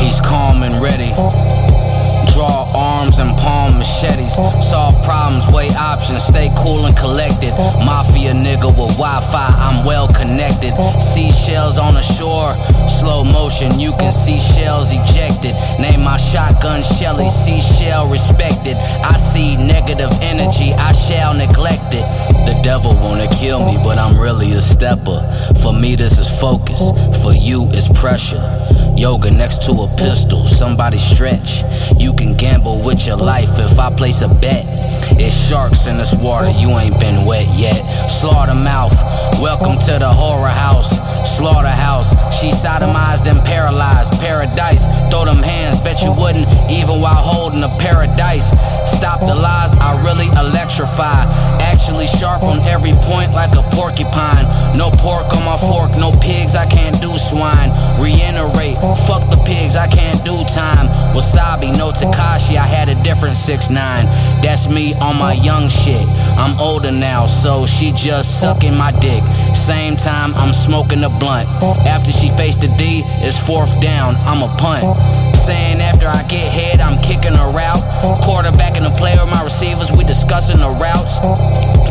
He's calm and ready. Draw arms and palm machetes. Solve problems, weigh options, stay cool and collected. Mafia nigga with Wi-Fi, I'm well connected. Seashells on the shore, slow motion, you can see shells ejected. Name my shotgun Shelly, seashell respected. I see negative energy, I shall neglect it. The devil wanna kill me, but I'm really a stepper. For me this is focus, for you it's pressure. Yoga next to a pistol, somebody stretch. You can gamble with your life if I place a bet. It's sharks in this water, you ain't been wet yet. Slaughtermouth, welcome to the horror house. Slaughterhouse, she sodomized and paralyzed. Paradise, throw them hands, bet you wouldn't even while holding a paradise. Stop the lies, I really electrify. Actually sharp on every point like a porcupine. No pork on my fork, no pigs, I can't do swine. Reiterate, fuck the pigs, I can't do time. Wasabi, no Takashi, I had a different 6'9". That's me on my young shit. I'm older now, so she just sucking my dick. Same time I'm smoking a blunt. After she faced the D, it's fourth down, I'm a punt. Saying after I get head, I'm kicking her out. Quarterbacking the player, my receivers, we discussing the routes.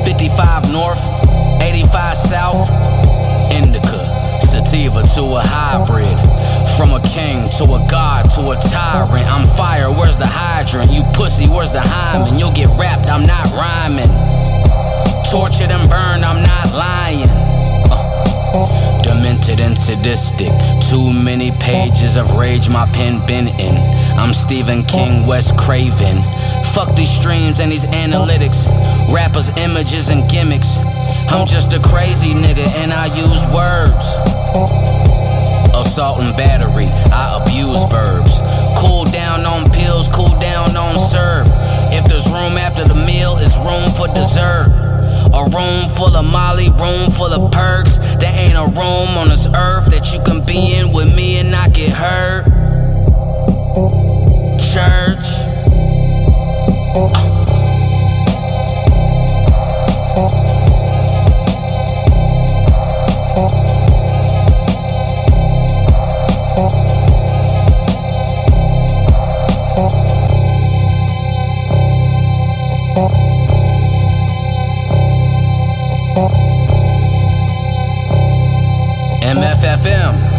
55 north, 85 south. Indica, sativa to a hybrid. From a king to a god to a tyrant, I'm fire, where's the hydrant? You pussy, where's the hymen? You'll get wrapped, I'm not rhyming. Tortured and burned, I'm not lying. Demented and sadistic, too many pages of rage my pen been in. I'm Stephen King, Wes Craven. Fuck these streams and these analytics, rappers, images and gimmicks. I'm just a crazy nigga and I use words. Assault and battery, I abuse verbs. Cool down on pills, cool down on serve. If there's room after the meal, it's room for dessert. A room full of molly, room full of perks. There ain't a room on this earth that you can be in with me and not get hurt. Church. MFFM.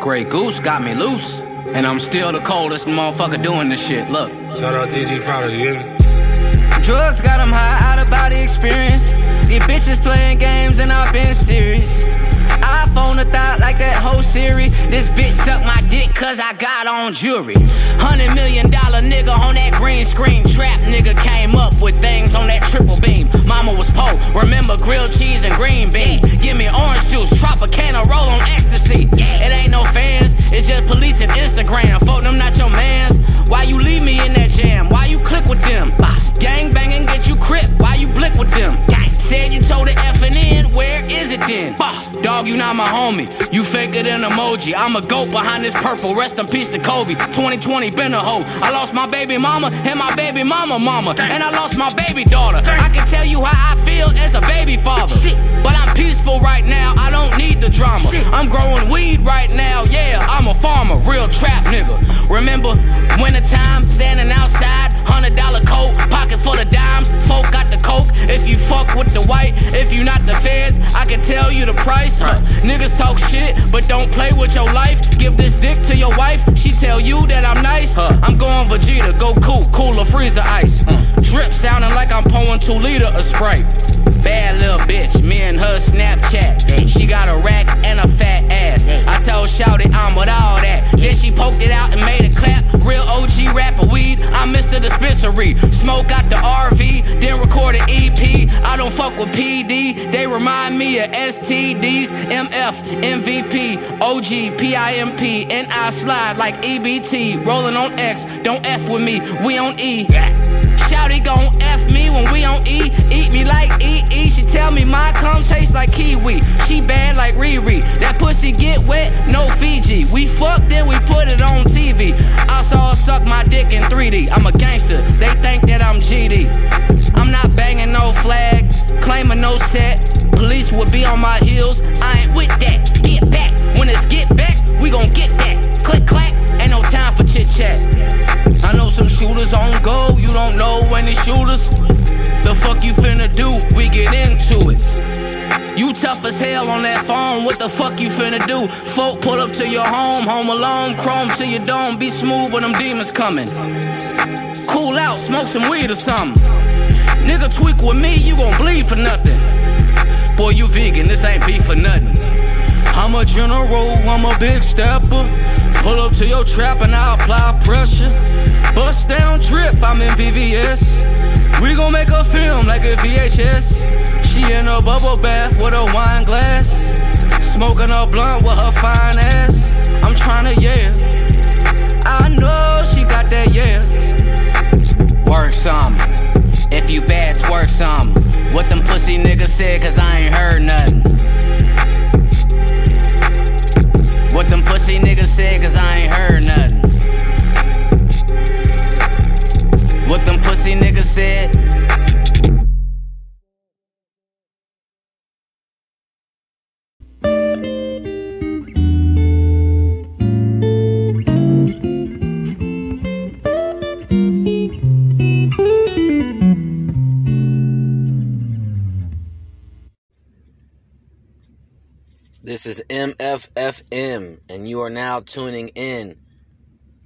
Grey Goose got me loose. And I'm still the coldest motherfucker doing this shit, look. Shout out DG Powder, you hear me? Drugs got them high, out of body experience. These bitches playing games and I've been serious. iPhone a thought like that whole series. This bitch sucked my dick cause I got on jewelry. $100 million nigga on that green screen. Trap nigga came up with things on that triple beam. Mama was po, remember grilled cheese and green bean. Give me orange juice, Tropicana, roll on ecstasy. It ain't no fans, it's just police and Instagram. Folk them not your mans. Why you leave me in that jam? Why you click with them? Gang banging get you crip, why you blick with them? Said you told the F and N, where is it then? Dog, you not my homie, you faker than emoji. I'm a goat behind this purple, rest in peace to Kobe. 2020 been a hoe, I lost my baby mama and my baby mama mama. And I lost my baby daughter, I can tell you how I feel as a baby father. But I'm peaceful right now, I don't need the drama. I'm growing weed right now, yeah, I'm a farmer. Real trap nigga, remember winter time, standing outside, $100 coat, pocket full of dimes. Folk got the coke, if you fuck with the white, if you not the feds, I can tell you the price. Niggas talk shit, but don't play with your life. Give this dick to your wife, she tell you that I'm nice. I'm going Vegeta, go cool, cooler, freezer ice. Drip sounding like I'm pouring 2 liter of Sprite. Bad little bitch, me and her Snapchat. She got a rack and a fat ass. I told Shawty I'm with all that. Then she poked it out and made a clap. Real OG rapper weed, I'm Mr. Dispensary. Smoke out the RV, then record an EP. I don't fuck with PD, they remind me of STDs. MF, MVP, OG, PIMP, and I slide like EBT. Rolling on X, don't F with me, we on E. Shawty gon' F me when we on E. Eat me like E.E. She tell me my cum tastes like kiwi. She bad like Riri. That pussy get wet, no Fiji. We fucked, then we put it on TV. I saw her suck my dick in 3D. I'm a gangster, they think that I'm GD. I'm not banging no flag, claiming no set. Police would be on my heels, I ain't with that. Get back, when it's get back, we gon' get that. Click clack, ain't no time for chit chat. I know some shooters on go, you don't know any shooters. The fuck you finna do, we get into it. You tough as hell on that phone, what the fuck you finna do? Folk pull up to your home, home alone, chrome to your dome. Be smooth when them demons coming. Cool out, smoke some weed or something. Nigga tweak with me, you gon' bleed for nothing. Boy, you vegan, this ain't beef for nothing. I'm a general, I'm a big stepper. Pull up to your trap and I apply pressure. Bust down drip, I'm in VVS. We gon' make a film like a VHS. She in a bubble bath with a wine glass. Smoking a blunt with her fine ass. I'm tryna, yeah. I know she got that, yeah. Work some. If you bad, twerk some. What them pussy niggas said, cause I ain't heard nothing. What them pussy niggas said, cause I ain't heard nothing. What them pussy niggas said. This is MFFM, and you are now tuning in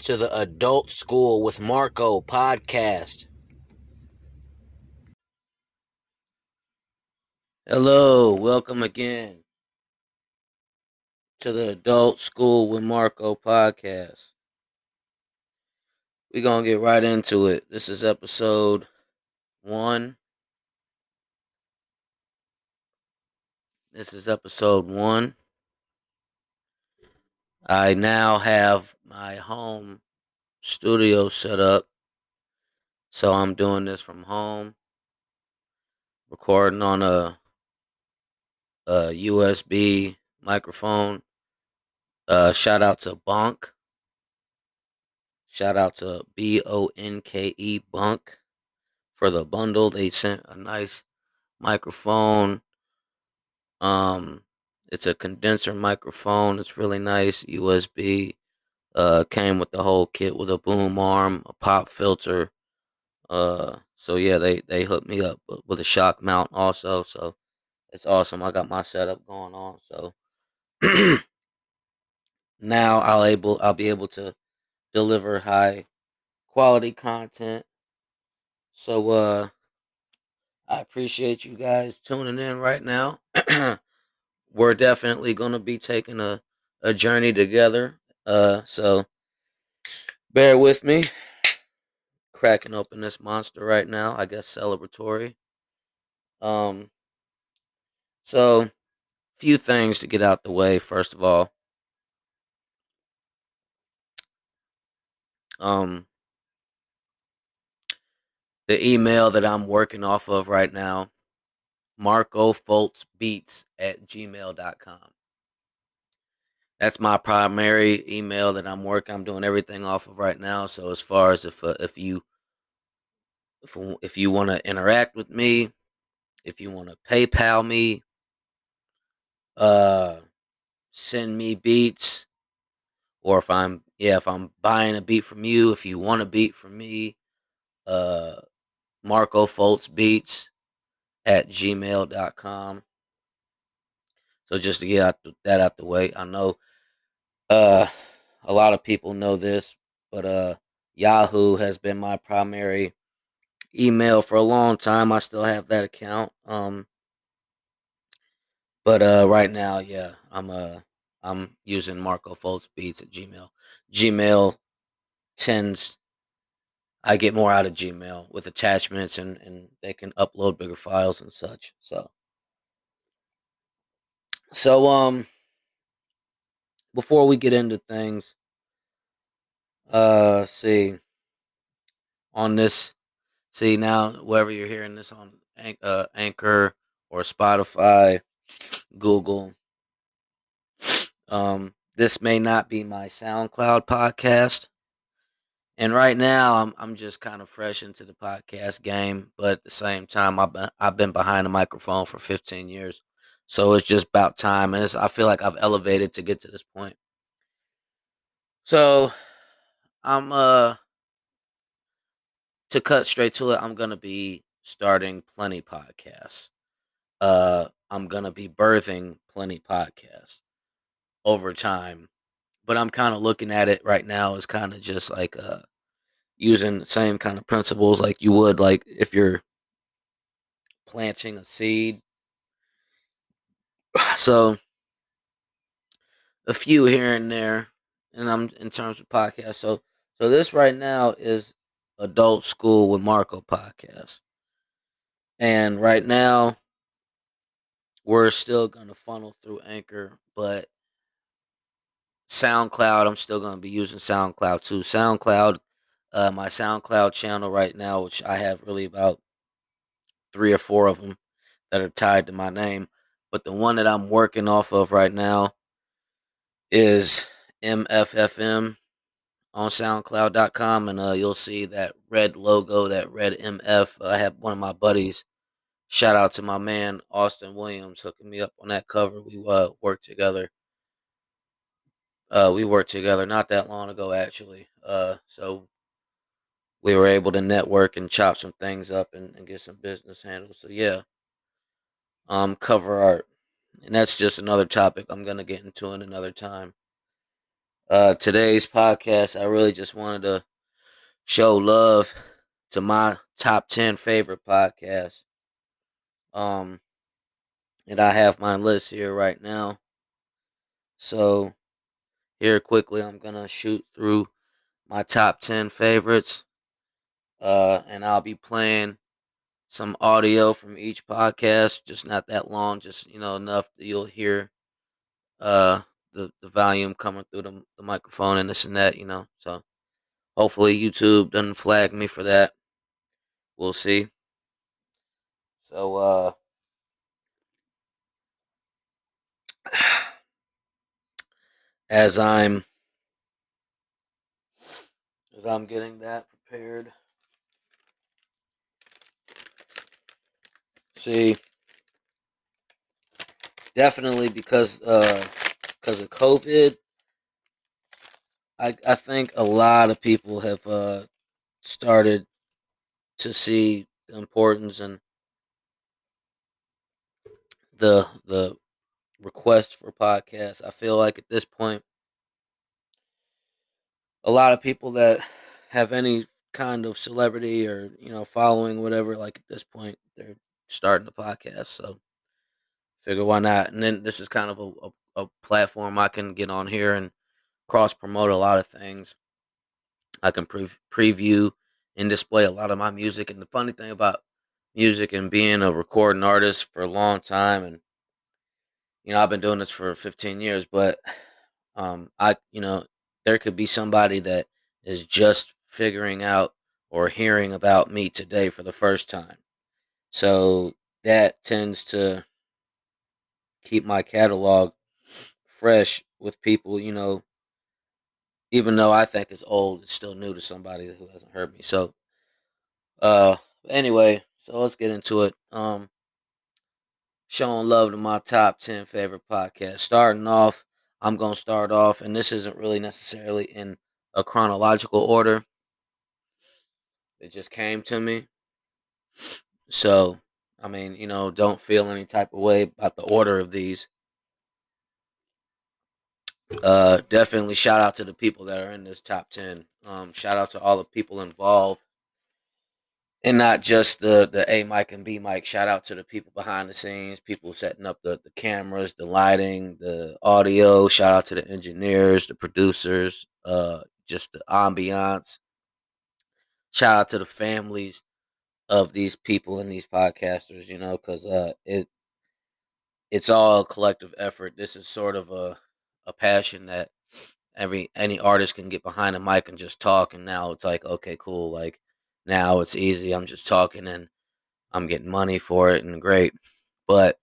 to the Adult School with Marco podcast. Hello, welcome again to the Adult School with Marco podcast. We're going to get right into it. This is episode 1. I now have my home studio set up, so I'm doing this from home, recording on a USB microphone. Shout out to Bonk. Shout out to Bonke Bonk for the bundle. They sent a nice microphone. It's a condenser microphone. It's really nice. USB, came with the whole kit with a boom arm, a pop filter. So yeah, they hooked me up with a shock mount also. So it's awesome. I got my setup going on. So now I'll be able to deliver high quality content. So, I appreciate you guys tuning in right now. We're definitely going to be taking a journey together. So bear with me. Cracking open this monster right now. I guess celebratory. So few things to get out the way. First of all, the email that I'm working off of right now, marcofoltzbeats@gmail.com. That's my primary email that I'm doing everything off of right now. So as far as if you want to interact with me, if you want to PayPal me, send me beats, or if I'm buying a beat from you, if you want a beat from me, marcofoltzbeats@gmail.com. So just to get that out the way, I know a lot of people know this, but Yahoo has been my primary email for a long time. I still have that account. But right now, yeah, I'm using Marco Fultz Beats at Gmail. Gmail tends, I get more out of Gmail with attachments, and they can upload bigger files and such. So before we get into things, now wherever you're hearing this on Anchor or Spotify, Google, this may not be my SoundCloud podcast. And right now, I'm just kind of fresh into the podcast game, but at the same time, I've been behind the microphone for 15 years, so it's just about time, and I feel like I've elevated to get to this point. So, I'm to cut straight to it, I'm gonna be starting plenty podcasts. I'm gonna be birthing plenty podcasts over time. But I'm kind of looking at it right now as kind of just like using the same kind of principles like you would, like if you're planting a seed. So a few here and there, and I'm in terms of podcasts. So this right now is Adult School with Marco podcast. And right now we're still going to funnel through Anchor, but SoundCloud, I'm still going to be using SoundCloud too. SoundCloud, my SoundCloud channel right now, which I have really about 3 or 4 of them that are tied to my name. But the one that I'm working off of right now is MFFM on SoundCloud.com. And you'll see that red logo, that red MF. I have one of my buddies. Shout out to my man, Austin Williams, hooking me up on that cover. We worked together. Not that long ago, actually. So we were able to network and chop some things up and get some business handles. So, yeah, cover art. And that's just another topic I'm going to get into in another time. Today's podcast, I really just wanted to show love to my top 10 favorite podcasts. And I have my list here right now. So here quickly, I'm going to shoot through my top 10 favorites, and I'll be playing some audio from each podcast, just not that long, just, enough that you'll hear the volume coming through the microphone and this and that, So hopefully YouTube doesn't flag me for that. We'll see. So, As I'm getting that prepared. See, definitely because of COVID, I think a lot of people have started to see the importance and the request for podcasts. I feel like at this point, a lot of people that have any kind of celebrity or, following, whatever, like at this point, they're starting a podcast. So figure why not? And then this is kind of a platform I can get on here and cross promote a lot of things. I can preview and display a lot of my music. And the funny thing about music and being a recording artist for a long time, and I've been doing this for 15 years, but there could be somebody that is just figuring out or hearing about me today for the first time. So that tends to keep my catalog fresh with people, even though I think it's old, it's still new to somebody who hasn't heard me. So anyway, so let's get into it. Showing love to my top 10 favorite podcasts. I'm going to start off, and this isn't really necessarily in a chronological order. It just came to me. So, don't feel any type of way about the order of these. Definitely shout out to the people that are in this top 10. Shout out to all the people involved. and not just the A mic and B mic. Shout out to the people behind the scenes, people setting up the cameras, the lighting, the audio. Shout out to the engineers, the producers, just the ambiance. Shout out to the families of these people and these podcasters, you know, because it's all a collective effort. This is sort of a passion that any artist can get behind a mic and just talk. And now it's like, okay, cool. Like now it's easy. I'm just talking and I'm getting money for it and great. But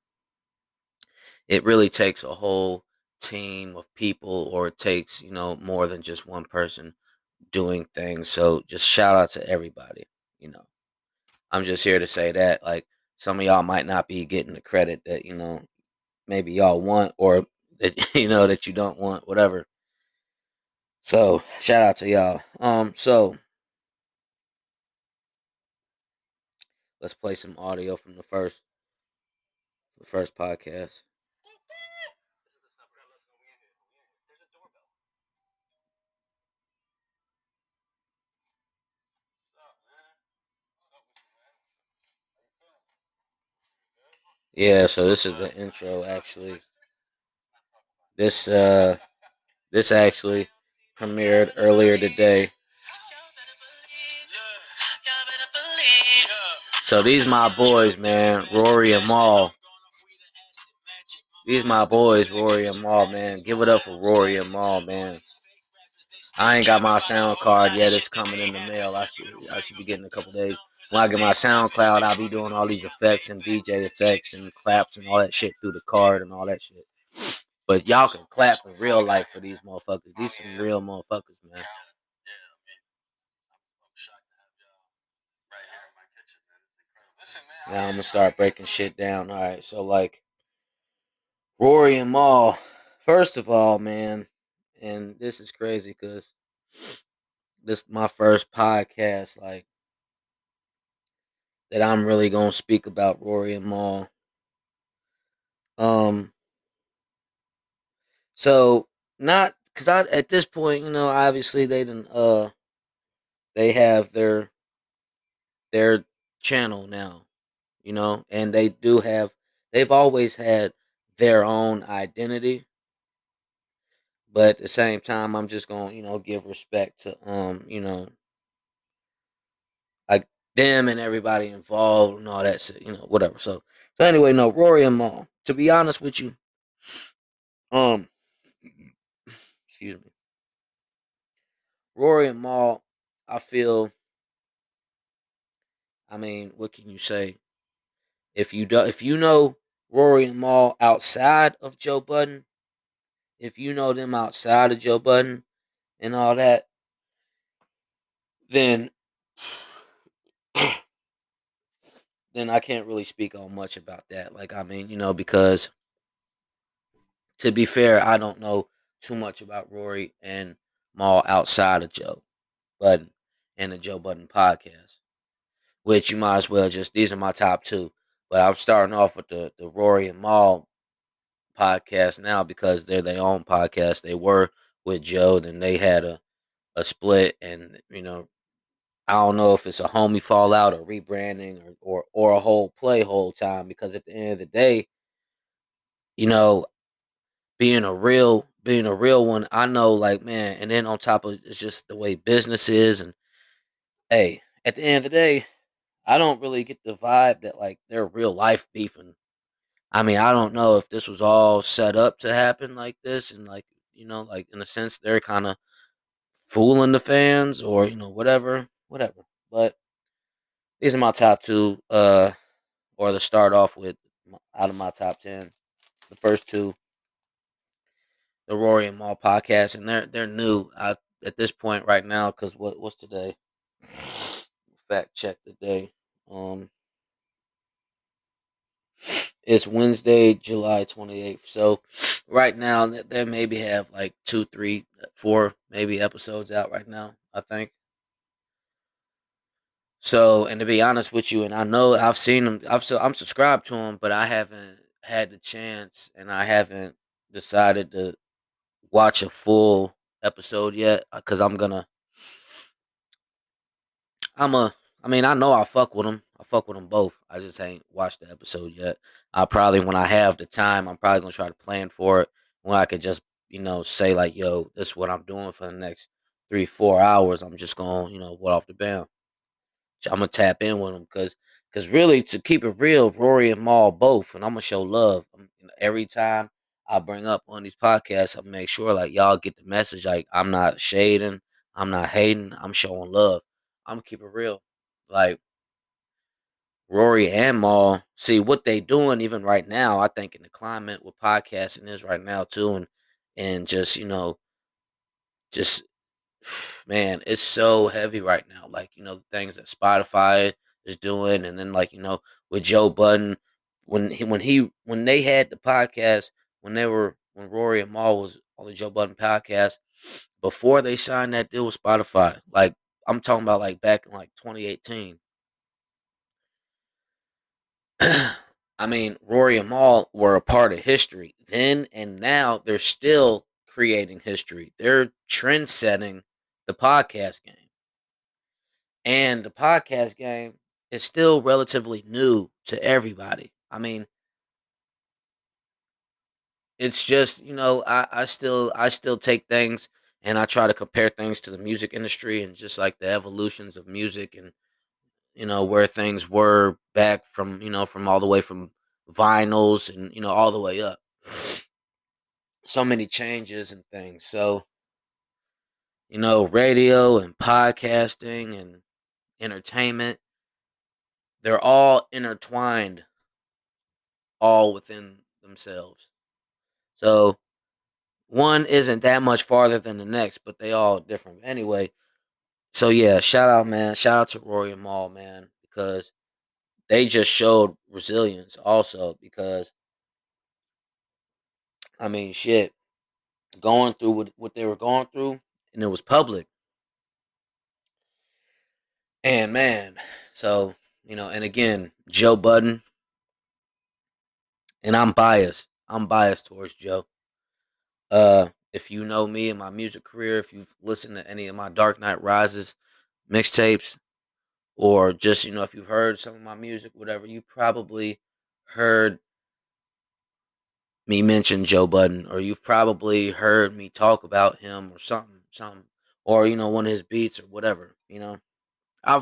it really takes a whole team of people, or it takes, you know, more than just one person doing things. So just shout out to everybody, you know. I'm just here to say that, like, some of y'all might not be getting the credit that, you know, maybe y'all want, or that, you know, that you don't want, whatever. So shout out to y'all. So let's play some audio from the first podcast. Yeah, so this is the intro, actually. This actually premiered earlier today. So these my boys, man, Rory and Mal. These my boys, Rory and Mal, man. Give it up for Rory and Mal, man. I ain't got my sound card yet. It's coming in the mail. I should be getting a couple days. When I get my SoundCloud, I'll be doing all these effects and DJ effects and claps and all that shit through the card and all that shit. But y'all can clap in real life for these motherfuckers. These some real motherfuckers, man. Now I'm gonna start breaking shit down. All right, so like Rory and Mal, first of all, man, and this is crazy because this is my first podcast, like, that I'm really gonna speak about Rory and Mal. So not because I at this point, you know, obviously they didn't. They have their channel now, you know, and they do have. They've always had their own identity, but at the same time, I'm just gonna, you know, give respect to you know, them and everybody involved and all that shit, you know, whatever. So anyway, no, Rory and Mal, to be honest with you, excuse me, Rory and Mal, I feel, I mean, what can you say? If you know Rory and Mal outside of Joe Budden, if you know them outside of Joe Budden and all that, then I can't really speak on much about that. Like, I mean, you know, because to be fair, I don't know too much about Rory and Mal outside of Joe Budden and the Joe Budden podcast, which you might as well just, these are my top two. But I'm starting off with the Rory and Mal podcast now because they're their own podcast. They were with Joe, then they had a split and, you know, I don't know if it's a homie fallout or rebranding or a whole play whole time, because at the end of the day, you know, being a real one, I know, like, man, and then on top of it's just the way business is, and hey, at the end of the day, I don't really get the vibe that like they're real life beefing. I mean, I don't know if this was all set up to happen like this, and like, you know, like in a sense they're kind of fooling the fans or, you know, whatever. But these are my top two, or to start off with, out of my top 10, the first two, the Rory and Mal podcast, and they're new at this point right now, because what's today? Fact check today. It's Wednesday, July 28th. So right now, they maybe have like 2, 3, 4 maybe episodes out right now, I think. So, and to be honest with you, and I know I've seen them, I'm subscribed to them, but I haven't had the chance and I haven't decided to watch a full episode yet, because I'm going to I mean, I know I fuck with them. I fuck with them both. I just ain't watched the episode yet. I probably, when I have the time, I'm probably going to try to plan for it when I could just, you know, say like, yo, this is what I'm doing for the next 3-4 hours. I'm just going to, you know, what off the bound. I'm going to tap in with them because really, to keep it real, Rory and Mal both, and I'm going to show love. Every time I bring up on these podcasts, I make sure like y'all get the message. Like, I'm not shading. I'm not hating. I'm showing love. I'm going to keep it real. Like, Rory and Mal, see what they doing even right now. I think in the climate with podcasting is right now too, and just, you know, just, man, it's so heavy right now. Like, you know, the things that Spotify is doing, and then like, you know, with Joe Budden, when they had the podcast, when Rory and Mal was on the Joe Budden podcast, before they signed that deal with Spotify, like, I'm talking about like back in like 2018. I mean, Rory and Mal were a part of history then, and now they're still creating history. They're trend-setting the podcast game. And the podcast game is still relatively new to everybody. I mean, it's just, you know, I still take things and I try to compare things to the music industry and just like the evolutions of music and, you know, where things were back from, you know, from all the way from vinyls and, you know, all the way up. So many changes and things. So, you know, radio and podcasting and entertainment, they're all intertwined, all within themselves. So one isn't that much farther than the next, but they all different. Anyway, so yeah, shout out, man. Shout out to Rory and Mal, man, because they just showed resilience also, because, I mean, shit, going through what they were going through, and it was public. And, man, so, you know, and again, Joe Budden, and I'm biased. I'm biased towards Joe. If you know me and my music career, if you've listened to any of my Dark Knight Rises mixtapes, or just, you know, if you've heard some of my music, whatever, you probably heard me mention Joe Budden, or you've probably heard me talk about him or something, or, you know, one of his beats or whatever, you know.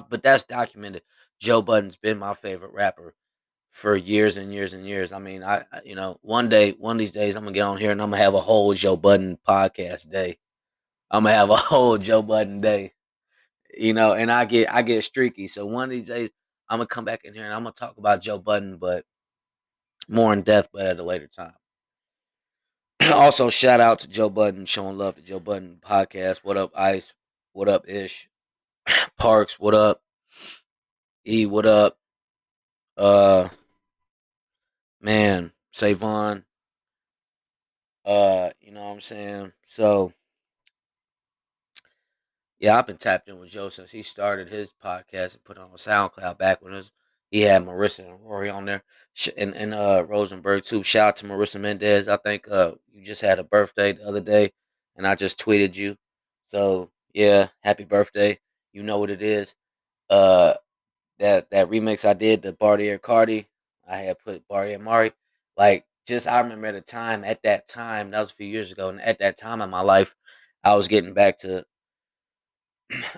But that's documented. Joe Budden's been my favorite rapper for years and years and years. I mean, I you know, one of these days, I'm going to get on here and I'm going to have a whole Joe Budden podcast day. I'm going to have a whole Joe Budden day, you know, and I get streaky. So one of these days, I'm going to come back in here and I'm going to talk about Joe Budden, but more in depth, but at a later time. Also, shout out to Joe Budden, showing love to Joe Budden podcast. What up, Ice? What up, Ish? Parks, what up? E, what up? Man, Savon, you know what I'm saying? So, yeah, I've been tapped in with Joe since he started his podcast and put it on SoundCloud back when he had Marissa and Rory on there, and Rosenberg too. Shout out to Marissa Mendez. I think you just had a birthday the other day, and I just tweeted you. So, yeah, happy birthday. You know what it is. That remix I did, the Bartier Cardi, I had put Bartier Mari. Like, just, I remember at that time, that was a few years ago, and at that time in my life, I was getting back to,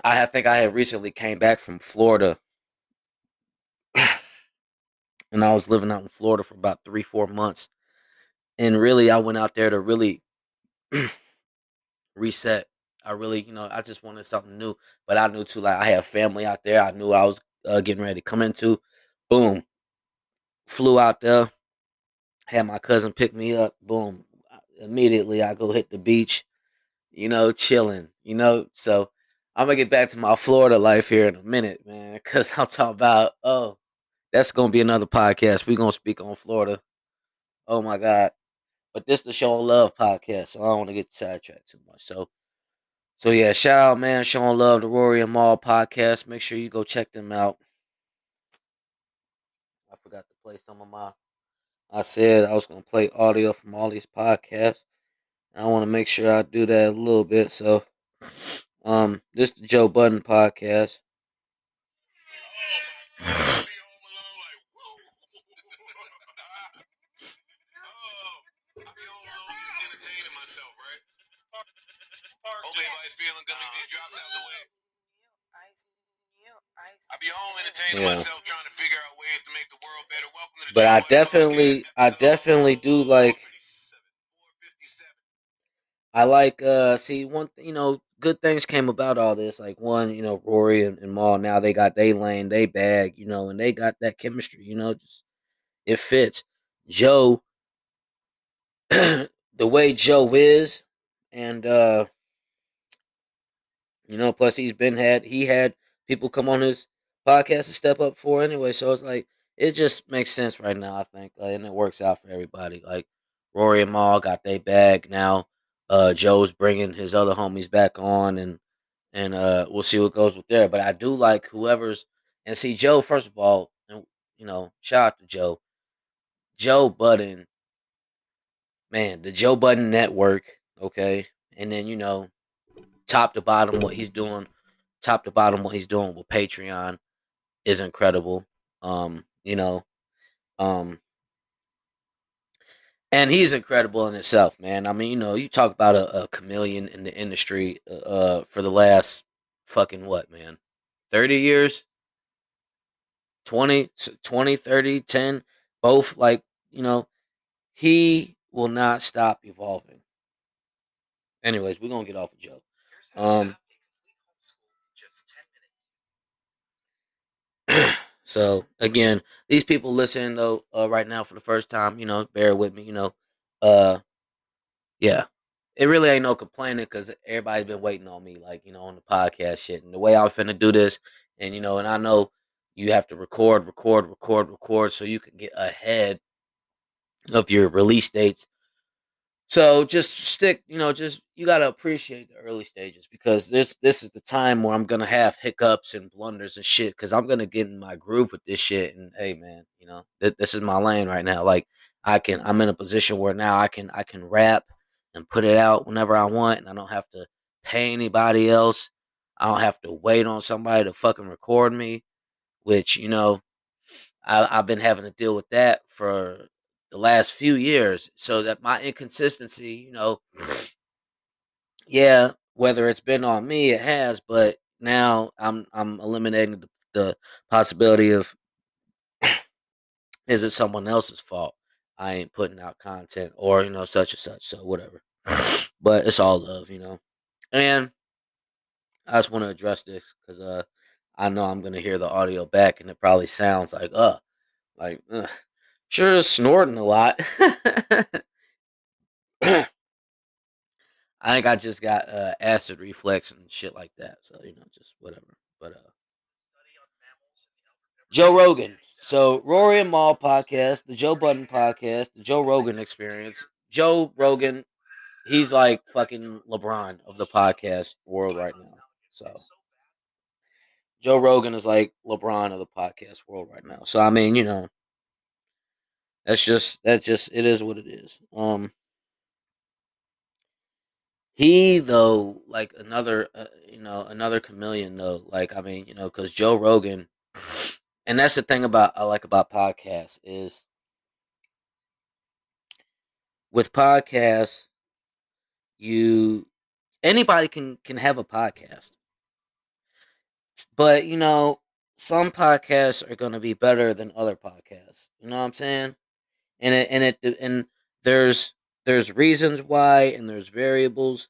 I think I had recently came back from Florida, and I was living out in Florida for about 3-4 months, and really, I went out there to really reset. I really, you know, I just wanted something new, but I knew too, like, I had family out there, I knew I was getting ready to come into. Boom. Flew out there. Had my cousin pick me up. Boom. Immediately I go hit the beach. You know, chilling. You know, so I'm going to get back to my Florida life here in a minute, man. Because I'll talk about, oh, that's going to be another podcast. We're going to speak on Florida. Oh, my God. But this is the Showing Love podcast. So I don't want to get sidetracked too much. So, yeah, shout out, man, showing love to Rory and Mal podcast. Make sure you go check them out. I forgot to play some of my... I said I was going to play audio from all these podcasts. And I want to make sure I do that a little bit. So, this is the Joe Budden podcast. Okay, everybody's feeling good. These drops out the way. I be home entertaining myself, trying to figure out ways to make the world better. Welcome to the but I definitely do like. I like see one. You know, good things came about all this. Like one, you know, Rory and Mal. Now they got they lane, they bag. You know, and they got that chemistry. You know, just it fits. Joe, the way Joe is, and you know, plus he had people come on his podcast to step up for anyway. So it's like, it just makes sense right now, I think. And it works out for everybody. Like, Rory and Mal got their bag now. Joe's bringing his other homies back on, and we'll see what goes with there. But I do like whoever's, and see, Joe, first of all, and you know, shout out to Joe. Joe Budden, man, the Joe Budden Network, okay? And then, you know, top to bottom what he's doing with Patreon is incredible. You know, and he's incredible in itself, man. I mean, you know, you talk about a chameleon in the industry for the last fucking what, man? 30 years? 20, 30, 10, both, like, you know, he will not stop evolving. Anyways, we're going to get off of Joe. So again, these people listening though right now for the first time, you know, bear with me, you know, yeah, it really ain't no complaining because everybody's been waiting on me, like, you know, on the podcast shit and the way I'm finna do this, and you know, and I know you have to record so you can get ahead of your release dates. So just stick, you know, just you got to appreciate the early stages because this is the time where I'm going to have hiccups and blunders and shit because I'm going to get in my groove with this shit. And hey, man, you know, this is my lane right now. Like I'm in a position where now I can rap and put it out whenever I want, and I don't have to pay anybody else. I don't have to wait on somebody to fucking record me, which, you know, I've been having to deal with that for the last few years, so that my inconsistency, you know, yeah, whether it's been on me, it has, but now I'm eliminating the possibility of, is it someone else's fault? I ain't putting out content or, you know, such and such, so whatever, but it's all love, you know, and I just want to address this because I know I'm going to hear the audio back and it probably sounds like, sure is snorting a lot. I think I just got acid reflux and shit like that. So, you know, just whatever. But Joe Rogan. So Rory and Mal podcast, the Joe Budden podcast, the Joe Rogan experience. Joe Rogan, he's like fucking LeBron of the podcast world right now. So Joe Rogan is like LeBron of the podcast world right now. So I mean, you know. That's just it is what it is. He though, like another chameleon though, like, I mean, you know, because Joe Rogan, and that's the thing about podcasts is with podcasts, anybody can have a podcast, but you know, some podcasts are going to be better than other podcasts. You know what I'm saying? And there's reasons why, and there's variables,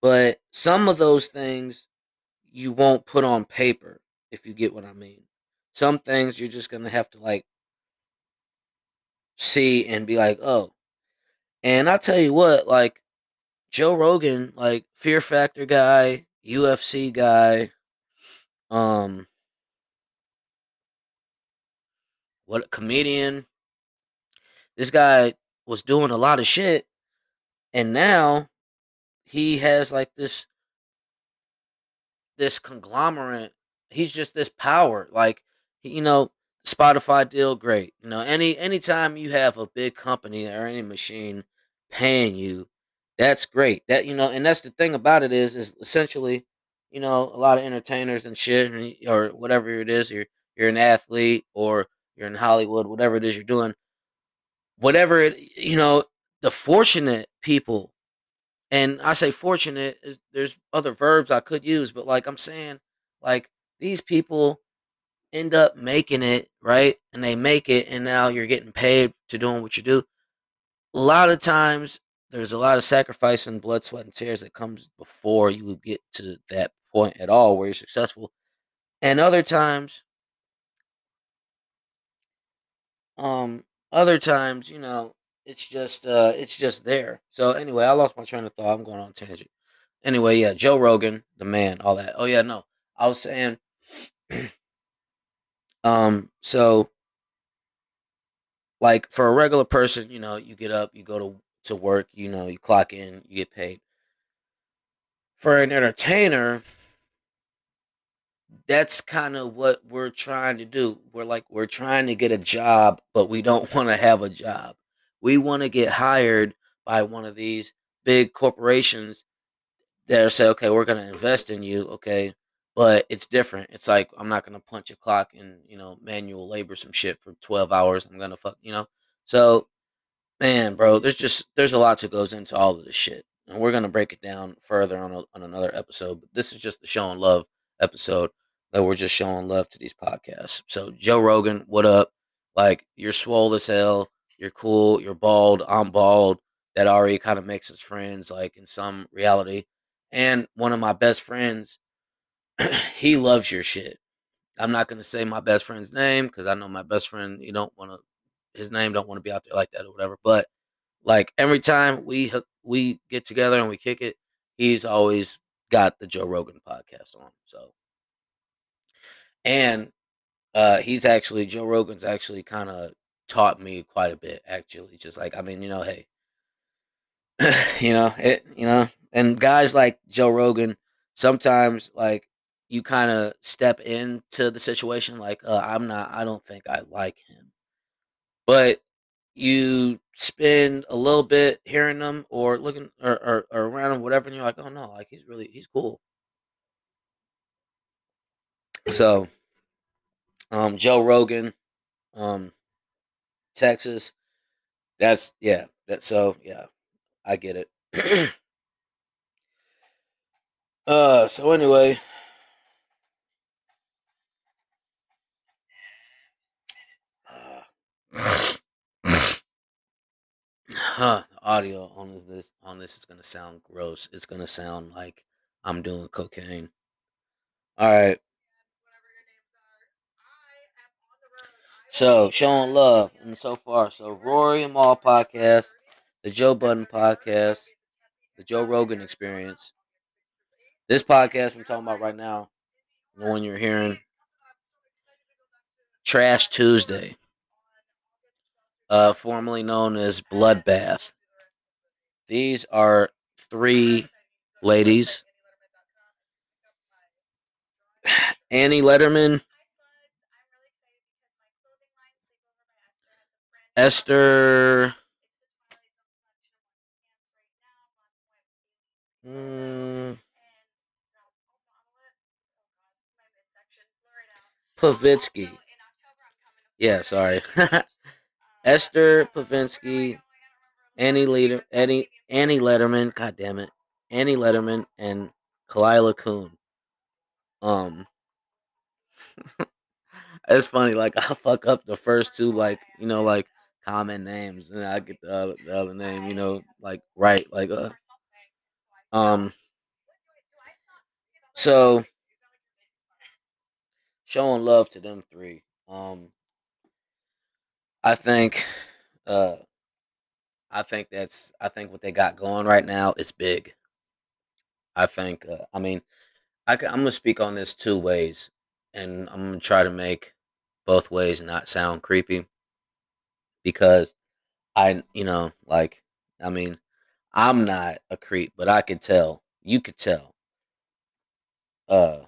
but some of those things you won't put on paper, if you get what I mean. Some things you're just gonna have to like see and be like, oh. And I tell you what, like Joe Rogan, like Fear Factor guy, UFC guy, what a comedian. This guy was doing a lot of shit, and now he has like this conglomerate. He's just this power. Like, you know, Spotify deal, great. You know, anytime you have a big company or any machine paying you, that's great. That, you know, and that's the thing about it is essentially, you know, a lot of entertainers and shit or whatever it is, you're an athlete or you're in Hollywood, whatever it is you're doing, whatever it, you know, the fortunate people, and I say fortunate, is there's other verbs I could use, but like I'm saying, like these people end up making it, right? And they make it, and now you're getting paid to doing what you do. A lot of times, there's a lot of sacrifice and blood, sweat, and tears that comes before you get to that point at all where you're successful. And other times, you know, it's just there. So anyway, I lost my train of thought. I'm going on a tangent. Anyway, yeah, Joe Rogan, the man, all that. Oh yeah, no, I was saying, so like for a regular person, you know, you get up, you go to work, you know, you clock in, you get paid. For an entertainer, that's kind of what we're trying to do. We're trying to get a job, but we don't want to have a job. We want to get hired by one of these big corporations that are saying, okay, we're going to invest in you, okay, but it's different. It's like, I'm not going to punch a clock and, you know, manual labor some shit for 12 hours. I'm going to fuck, you know. So, man, bro, there's a lot that goes into all of this shit. And we're going to break it down further on another episode. But this is just the show and love episode that we're just showing love to these podcasts. So, Joe Rogan, what up? Like, you're swole as hell. You're cool. You're bald. I'm bald. That already kind of makes us friends, like, in some reality. And one of my best friends, he loves your shit. I'm not going to say my best friend's name because I know my best friend, his name don't want to be out there like that or whatever. But, like, every time we get together and we kick it, he's always got the Joe Rogan podcast on. So, and Joe Rogan's actually kind of taught me quite a bit, actually. Just like, I mean, you know, hey, you know, it, you know, and guys like Joe Rogan, sometimes like you kind of step into the situation like, I don't think I like him, but you spend a little bit hearing them or looking or around them, whatever, and you're like, oh no, like he's cool. So, Joe Rogan, Texas. Yeah, I get it. So anyway, the audio on this is gonna sound gross. It's gonna sound like I'm doing cocaine. All right. So, showing love, and so far, so Rory and Mal podcast, the Joe Budden podcast, the Joe Rogan experience. This podcast I'm talking about right now, the one you're hearing, Trash Tuesday, formerly known as Bloodbath. These are three ladies. Annie Lederman, Esther Povitsky. Yeah, sorry. Esther Povitsky, Annie Lederman, god damn it. Annie Lederman and Khalyla Kuhn. It's funny, like I fuck up the first two, like, you know, like common names, and I get the other name, you know, like right, like So showing love to them three. I think what they got going right now is big. I think I'm gonna speak on this two ways, and I'm gonna try to make both ways not sound creepy. Because I'm not a creep, but I could tell, you could tell. I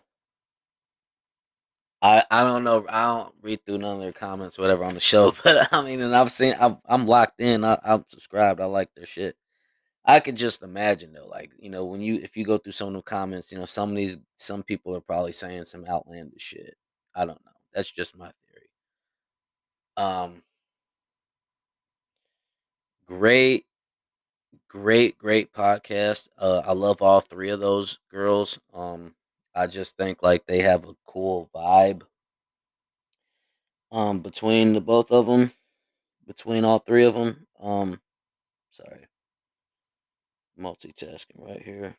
don't know, I don't read through none of their comments or whatever on the show, but I mean, and I've seen, I'm locked in, I'm subscribed, I like their shit. I could just imagine though, like, you know, if you go through some of the comments, you know, some people are probably saying some outlandish shit. I don't know. That's just my theory. Great podcast. I love all three of those girls. I just think like they have a cool vibe. Between the both of them, between all three of them. Sorry, multitasking right here.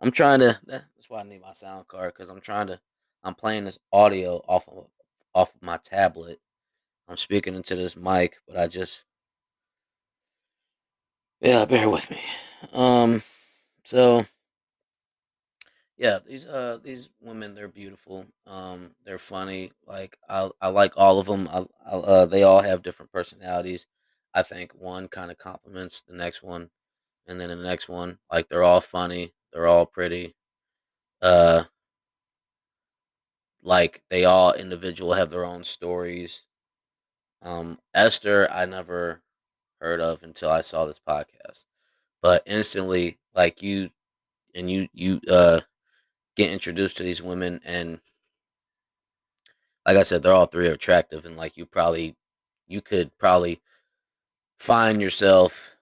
I'm trying to. That's why I need my sound card, because I'm trying to. I'm playing this audio off of my tablet. I'm speaking into this mic, but I just. Yeah, bear with me. So. Yeah, these women, they're beautiful. They're funny. Like I like all of them. They all have different personalities. I think one kind of complements the next one, and then the next one. Like they're all funny. They're all pretty. Like they all individual have their own stories. Esther, I never heard of until I saw this podcast, but instantly, like you get introduced to these women, and like I said, they're all three are attractive, and like you could probably find yourself,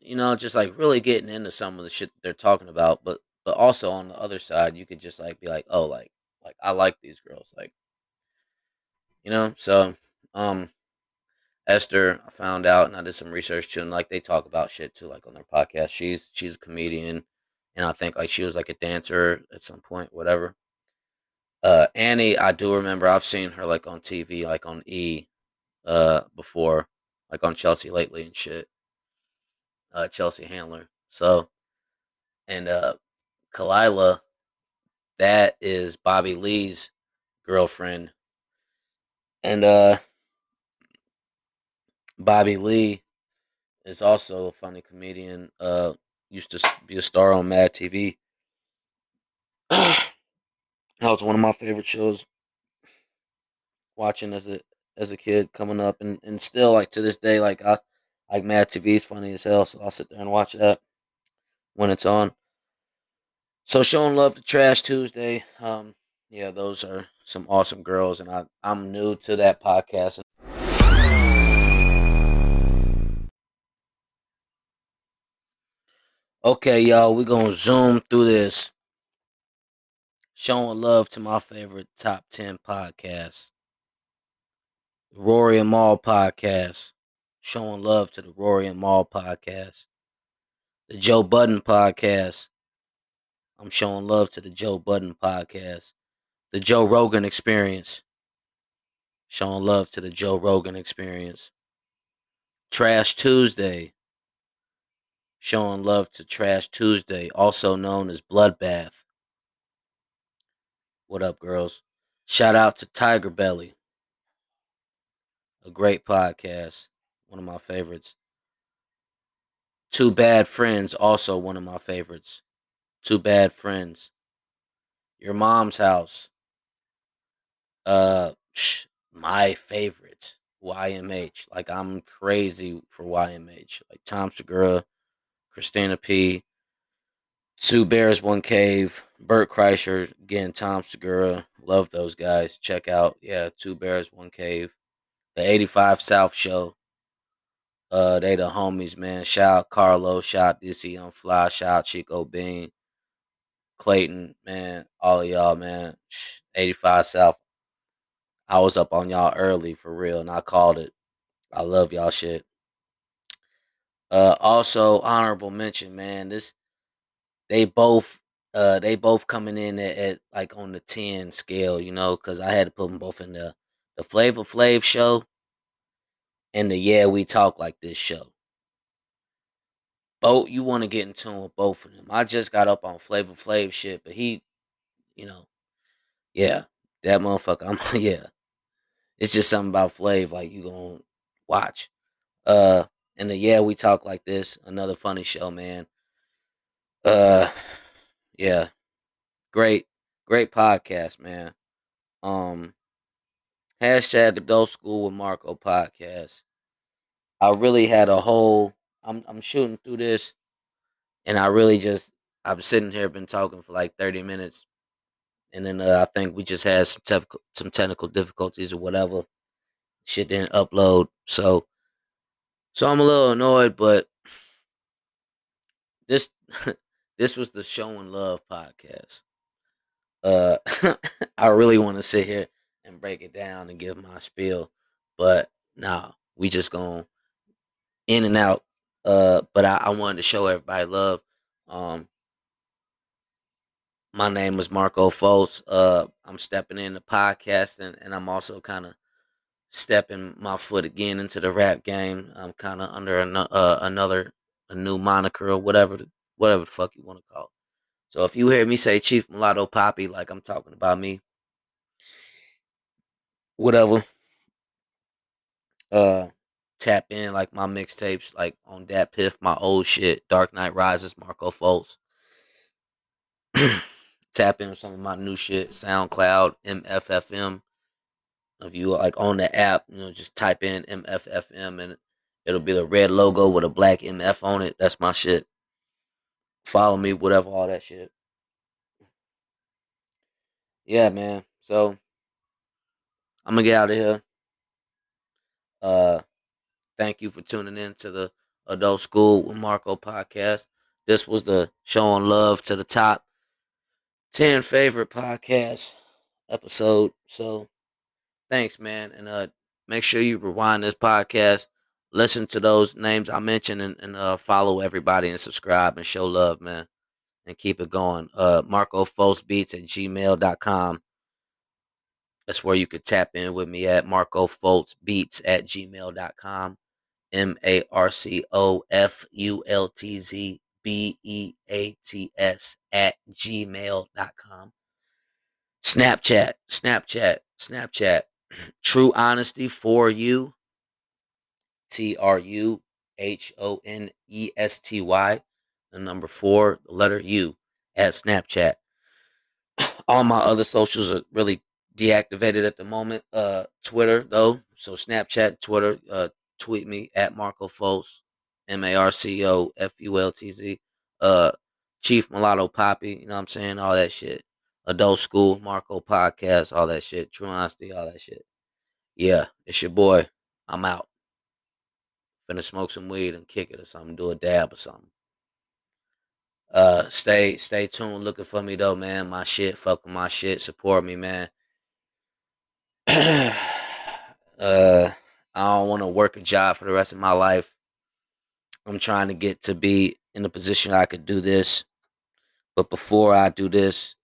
you know, just like really getting into some of the shit that they're talking about, but also on the other side, you could just like be like, oh, like I like these girls, like, you know. So Esther, I found out, and I did some research too, and like they talk about shit too, like on their podcast. She's a comedian, and I think like she was like a dancer at some point, whatever. Annie, I do remember I've seen her like on TV, like on E, before, like on Chelsea Lately and shit. Chelsea Handler. So, and Khalyla, that is Bobby Lee's girlfriend, and Bobby Lee is also a funny comedian. Used to be a star on Mad TV. That was one of my favorite shows. Watching as a kid coming up, and still like to this day, like I like Mad TV is funny as hell. So I'll sit there and watch that when it's on. So showing love to Trash Tuesday. Yeah, those are some awesome girls, and I'm new to that podcast. Okay, y'all, we're going to zoom through this. Showing love to my favorite top 10 podcasts. The Rory and Mal podcast. Showing love to the Rory and Mal podcast. The Joe Budden podcast. I'm showing love to the Joe Budden podcast. The Joe Rogan Experience. Showing love to the Joe Rogan Experience. Trash Tuesday. Showing love to Trash Tuesday, also known as Bloodbath. What up, girls? Shout out to Tiger Belly. A great podcast. One of my favorites. Two Bad Friends, also one of my favorites. Two Bad Friends. Your Mom's House. My favorite. YMH. Like, I'm crazy for YMH. Like, Tom Segura. Christina P, Two Bears, One Cave, Burt Kreischer, again, Tom Segura. Love those guys. Check out, yeah, Two Bears, One Cave. The 85 South Show. They the homies, man. Shout out Carlo, shout out DC Young Fly, shout out Chico Bean, Clayton, man. All of y'all, man. 85 South. I was up on y'all early, for real, and I called it. I love y'all shit. Also, honorable mention, man. They both coming in at like on the 10 scale, you know, because I had to put them both in the Flavor Flav show and the Yeah We Talk Like This show. Both, you want to get in tune with both of them. I just got up on Flavor Flav shit, but he, you know, yeah, that motherfucker. I'm yeah, it's just something about Flav, like you gonna watch. And the Yeah We Talk Like This, another funny show, man. Yeah. Great podcast, man. Hashtag Adult School with Marco podcast. I really had a whole, I'm shooting through this, and I'm sitting here, been talking for like 30 minutes, And then I think we just had some technical difficulties or whatever. Shit didn't upload. So I'm a little annoyed, but this was the Show and Love podcast. I really want to sit here and break it down and give my spiel, but nah, we just going in and out. But I wanted to show everybody love. My name is Marco Fultz. I'm stepping into podcasting, and I'm also kind of stepping my foot again into the rap game. I'm kind of under a new moniker or whatever the fuck you want to call it. So if you hear me say Chief Mulatto Poppy, like I'm talking about me, whatever. Tap in, like my mixtapes, like on Dat Piff, my old shit, Dark Knight Rises, Marco Fultz. Tap in with some of my new shit, SoundCloud, MFFM. If you like on the app, just type in MFFM and it'll be the red logo with a black MF on it. That's my shit. Follow me, whatever, all that shit. Yeah, man. So I'm gonna get out of here. Thank you for tuning in to the Adult School with Marco podcast. This was the Showing Love to the Top 10 favorite podcast episode. So thanks, man. And make sure you rewind this podcast, listen to those names I mentioned, and follow everybody and subscribe and show love, man. And keep it going. MarcoFultzBeats@gmail.com. That's where you could tap in with me at MarcoFultzBeats@gmail.com. MarcoFultzBeats@gmail.com. Snapchat. True Honesty For You. TruHonesty, the number 4, the letter U, at Snapchat. All my other socials are really deactivated at the moment. Twitter, though. So Snapchat, Twitter, tweet me at Marco Fultz, MarcoFultz, Chief Mulatto Poppy, you know what I'm saying? All that shit. Adult School, Marco Podcast, all that shit. True Honesty, all that shit. Yeah, it's your boy. I'm out. Finna smoke some weed and kick it or something. Do a dab or something. Stay tuned. Looking for me, though, man. My shit. Fuck with my shit. Support me, man. I don't want to work a job for the rest of my life. I'm trying to get to be in a position I could do this. But before I do this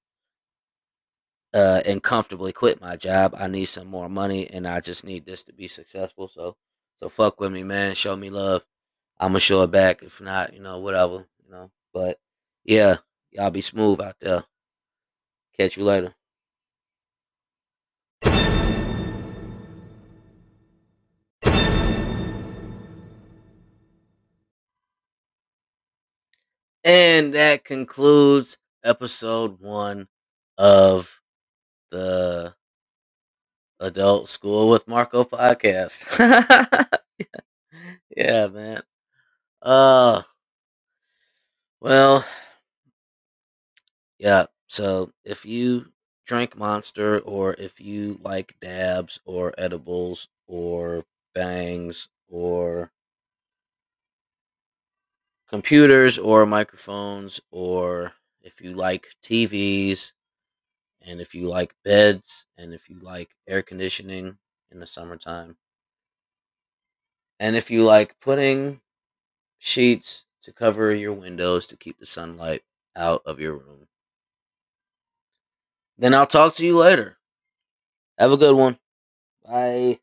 and comfortably quit my job, I need some more money, and I just need this to be successful. So fuck with me, man. Show me love. I'm going to show it back. If not, whatever. But, yeah, y'all be smooth out there. Catch you later. And that concludes episode 1 of the Adult School with Marco podcast. Yeah, man. Well, yeah. So if you drink Monster, or if you like dabs or edibles or bangs or computers or microphones, or if you like TVs, and if you like beds, and if you like air conditioning in the summertime, and if you like putting sheets to cover your windows to keep the sunlight out of your room, then I'll talk to you later. Have a good one. Bye.